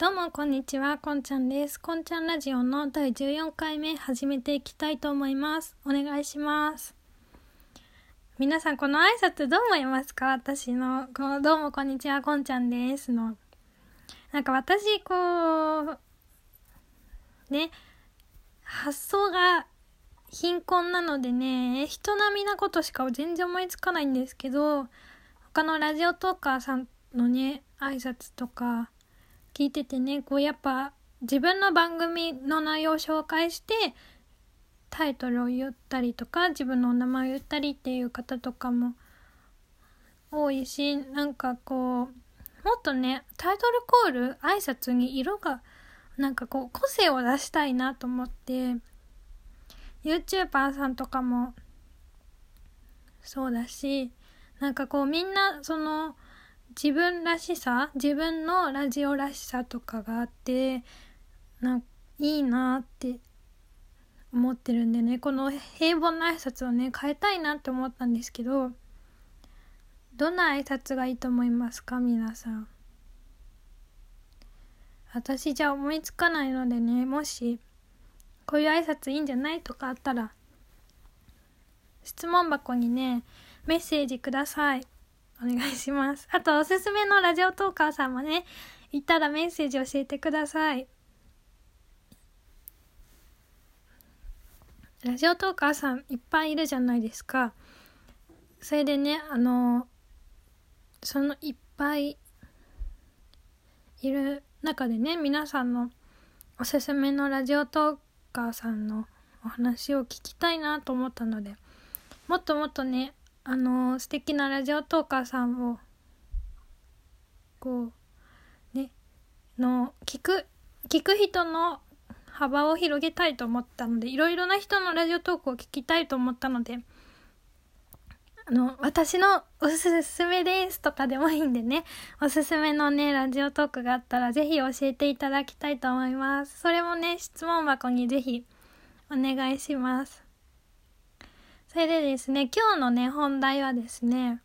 どうもこんにちは、こんちゃんです。こんちゃんラジオの第14回目始めていきたいと思います。お願いします。皆さんこの挨拶どう思いますか？私のこのどうもこんにちは、こんちゃんですのなんか私こうね、発想が貧困なのでね、人並みなことしか全然思いつかないんですけど、他のラジオトーカーさんのね挨拶とか聞いててね、こうやっぱ自分の番組の内容を紹介してタイトルを言ったりとか自分のお名前を言ったりっていう方とかも多いし、なんかこうもっとねタイトルコール挨拶に色がなんかこう個性を出したいなと思って、 YouTuber さんとかもそうだし、なんかこうみんなその自分らしさ、自分のラジオらしさとかがあって、なんかいいなって思ってるんでね、この平凡な挨拶をね変えたいなって思ったんですけど、どんな挨拶がいいと思いますか皆さん。私じゃ思いつかないのでね、もしこういう挨拶いいんじゃないとかあったら質問箱にねメッセージください。お願いします。あとおすすめのラジオトーカーさんもねいたらメッセージ教えてください。ラジオトーカーさんいっぱいいるじゃないですか。それでねそのいっぱいいる中でね、皆さんのおすすめのラジオトーカーさんのお話を聞きたいなと思ったので、もっともっとね素敵なラジオトーカーさんをこうねの聞く人の幅を広げたいと思ったので、いろいろな人のラジオトークを聞きたいと思ったので、私のおすすめですとかでもいいんでね、おすすめのねラジオトークがあったらぜひ教えていただきたいと思います。それもね質問箱にぜひお願いします。それでですね、今日のね本題はですね、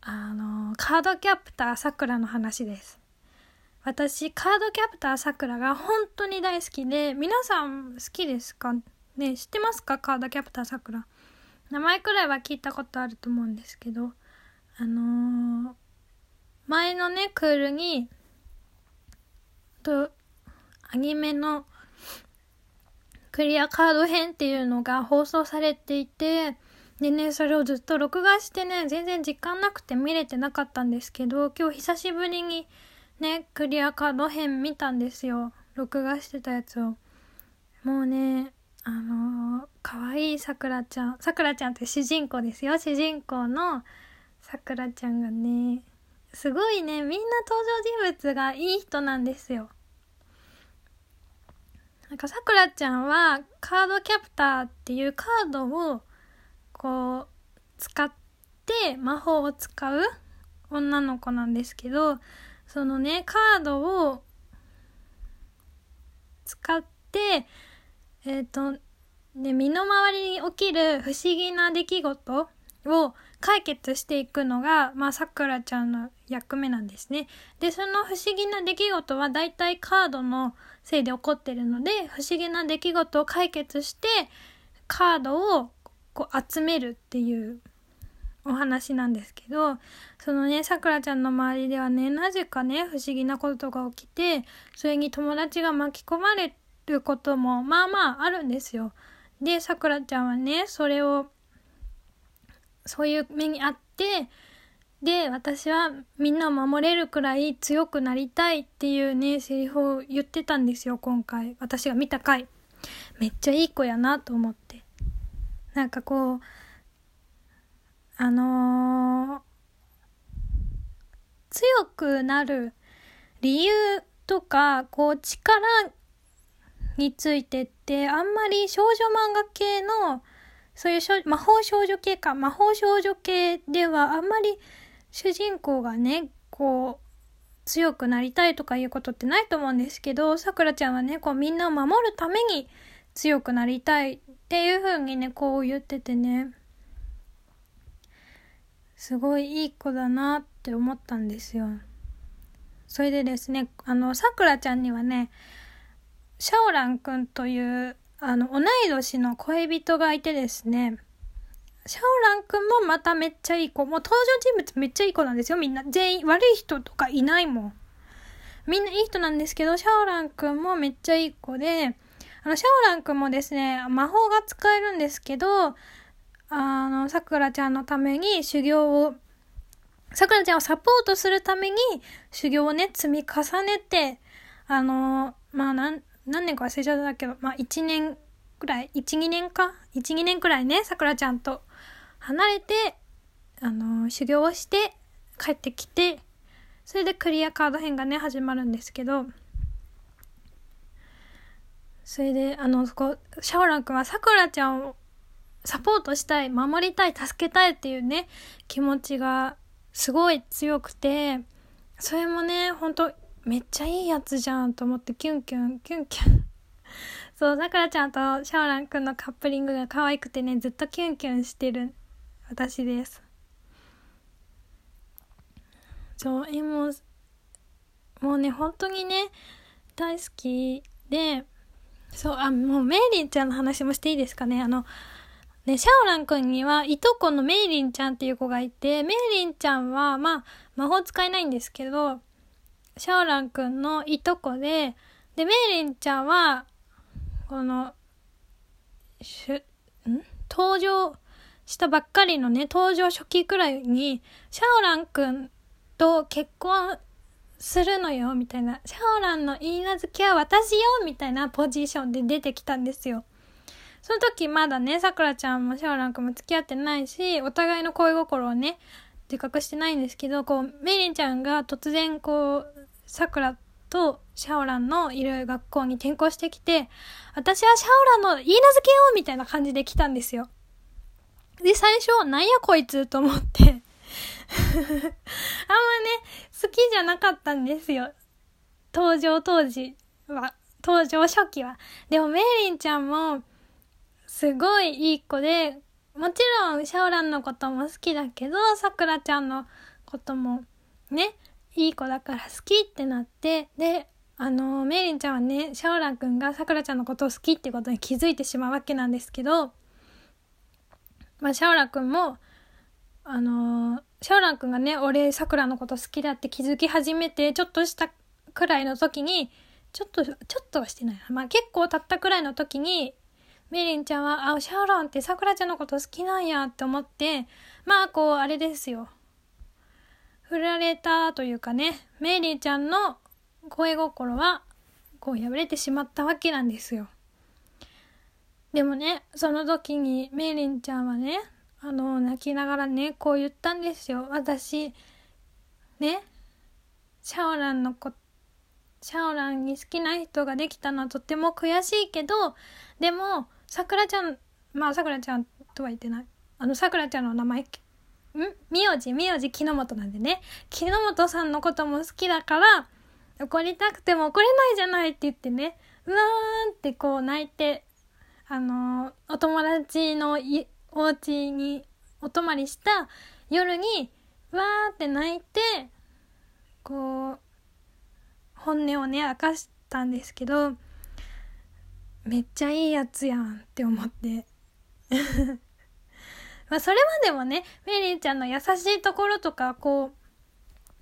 カードキャプターさくらの話です。私カードキャプターさくらが本当に大好きで、皆さん好きですかね、知ってますか？カードキャプターさくら、名前くらいは聞いたことあると思うんですけど、前のねクールにとアニメのクリアカード編っていうのが放送されていて、でねそれをずっと録画してね全然時間なくて見れてなかったんですけど、今日久しぶりにねクリアカード編見たんですよ、録画してたやつを。もうね可愛いさくらちゃん、さくらちゃんって主人公ですよ、主人公のさくらちゃんがねすごいね、みんな登場人物がいい人なんですよ。なんかさくらちゃんはカードキャプターっていうカードをこう使って魔法を使う女の子なんですけど、そのねカードを使って身の回りに起きる不思議な出来事を解決していくのがさくらちゃんの役目なんですね。でその不思議な出来事はだいたいカードのせいで起こってるので、不思議な出来事を解決してカードをこう集めるっていうお話なんですけど、そのねさくらちゃんの周りではねなぜかね不思議なことが起きて、それに友達が巻き込まれることもまあまああるんですよ。でさくらちゃんはねそれをそういう目にあって、で私はみんなを守れるくらい強くなりたいっていうねセリフを言ってたんですよ。今回私が見た回めっちゃいい子やなと思って、なんかこう強くなる理由とかこう力についてってあんまり少女漫画系のそういう魔法少女系ではあんまり主人公がねこう強くなりたいとかいうことってないと思うんですけど、さくらちゃんはねこうみんなを守るために強くなりたいっていう風にねこう言っててね、すごいいい子だなって思ったんですよ。それでですね、さくらちゃんにはね、シャオランくんという同い年の恋人がいてですね、シャオランくんもまためっちゃいい子、もう登場人物めっちゃいい子なんですよ。みんな全員悪い人とかいないもん。みんないい人なんですけど、シャオランくんもめっちゃいい子で、シャオランくんもですね、魔法が使えるんですけど、さくらちゃんのために修行を、さくらちゃんをサポートするために修行をね、積み重ねて、何年か忘れちゃったけど、1年くらい、1、2年か ?1、2 年くらいね、さくらちゃんと離れて、修行をして帰ってきて、それでクリアカード編がね、始まるんですけど、それで、シャオランくんはさくらちゃんをサポートしたい、守りたい、助けたいっていうね、気持ちがすごい強くて、それもね、ほんと、めっちゃいいやつじゃんと思って、キュンキュン、キュンキュン。そう、さくらちゃんとシャオランくんのカップリングが可愛くてね、ずっとキュンキュンしてる私です。そう、もうね、本当にね、大好きで、そう、もうメイリンちゃんの話もしていいですかね。ね、シャオランくんにはいとこのメイリンちゃんっていう子がいて、メイリンちゃんは、魔法使えないんですけど、シャオランくんのいとこで、で、メイリンちゃんは、登場したばっかりのね、登場初期くらいに、シャオランくんと結婚するのよみたいな、シャオランのいいなずけは私よみたいなポジションで出てきたんですよ。その時まだね、さくらちゃんもシャオランくんも付き合ってないし、お互いの恋心をね自覚してないんですけど、こうメイリンちゃんが突然こうさくらとシャオランのいる学校に転校してきて、私はシャオランのいいなずけよみたいな感じで来たんですよ。で、最初なんやこいつと思ってあんまね、好きじゃなかったんですよ。登場初期は。でも、メイリンちゃんも、すごいいい子で、もちろん、シャオランのことも好きだけど、さくらちゃんのことも、ね、いい子だから好きってなって、で、メイリンちゃんはね、シャオランくんがさくらちゃんのことを好きってことに気づいてしまうわけなんですけど、シャオランくんも、シャオランくんがね、俺さくらのこと好きだって気づき始めてちょっとしたくらいの時に、ちょっとはしてない、結構経ったくらいの時に、メイリンちゃんはシャオランってさくらちゃんのこと好きなんやって思って、こうあれですよ、振られたというかね、メイリンちゃんの恋心はこう破れてしまったわけなんですよ。でもね、その時にメイリンちゃんはね、泣きながらね、こう言ったんですよ。私ね、シャオランに好きな人ができたのはとっても悔しいけど、でもさくらちゃんとは言ってない、さくらちゃんの名前名字木之本なんでね、木之本さんのことも好きだから怒りたくても怒れないじゃないって言ってね、うわーってこう泣いて、お友達のお家にお泊まりした夜にわーって泣いて、こう本音をね明かしたんですけど、めっちゃいいやつやんって思ってそれまでもね、メイリンちゃんの優しいところとか、こ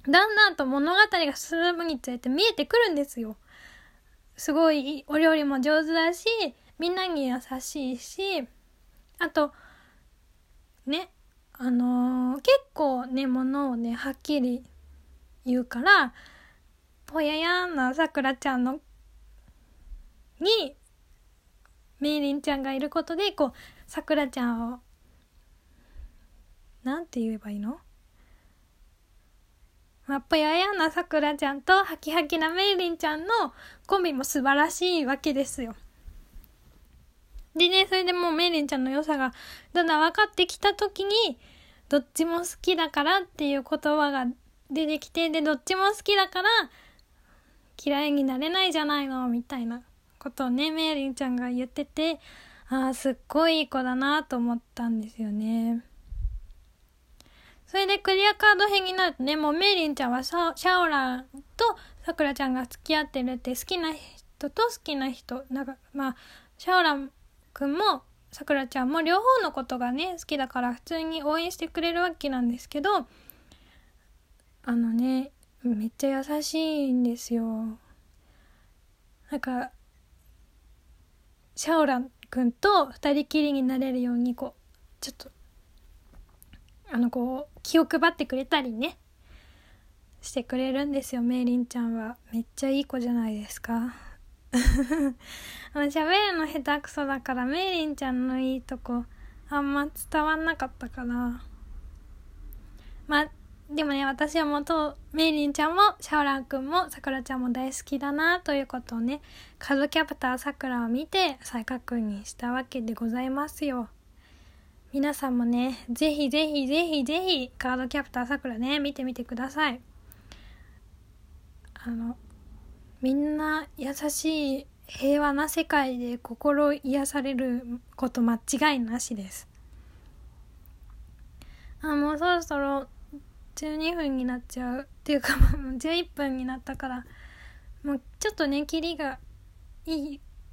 うだんだんと物語が進むにつれて見えてくるんですよ。すごいお料理も上手だし、みんなに優しいし、あとね、結構ね、ものをねはっきり言うから、ぽややんなさくらちゃんのにメイリンちゃんがいることで、こうさくらちゃんをなんて言えばいいの、ぽややんなさくらちゃんとハキハキなメイリンちゃんのコンビも素晴らしいわけですよ。でね、それでもうメイリンちゃんの良さがだんだん分かってきた時に、どっちも好きだからっていう言葉が出てきて、でどっちも好きだから嫌いになれないじゃないのみたいなことをね、メイリンちゃんが言ってて、すっごいいい子だなと思ったんですよね。それでクリアカード編になるとね、もうメイリンちゃんはシャオランとさくらちゃんが付き合ってるって、好きな人と好きな人、なんかまあシャオランくんもさくらちゃんも両方のことがね好きだから普通に応援してくれるわけなんですけど、あのねめっちゃ優しいんですよ。なんかシャオランくんと二人きりになれるようにこうちょっとこう気を配ってくれたりねしてくれるんですよ。メイリンちゃんはめっちゃいい子じゃないですか。喋るの下手くそだからメイリンちゃんのいいとこあんま伝わんなかったから、まあでもね、私は元メイリンちゃんもシャオランくんもさくらちゃんも大好きだなということをね、カードキャプターさくらを見て再確認したわけでございますよ。皆さんもねぜひぜひぜひぜひカードキャプターさくらね見てみてください。みんな優しい平和な世界で心癒されること間違いなしです。もうそろそろ12分になっちゃうっていうか、もう11分になったから、もうちょっとねキリが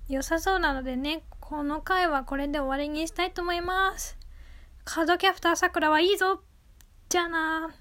良さそうなのでね、この回はこれで終わりにしたいと思います。カードキャプターさくらはいいぞ、じゃあな。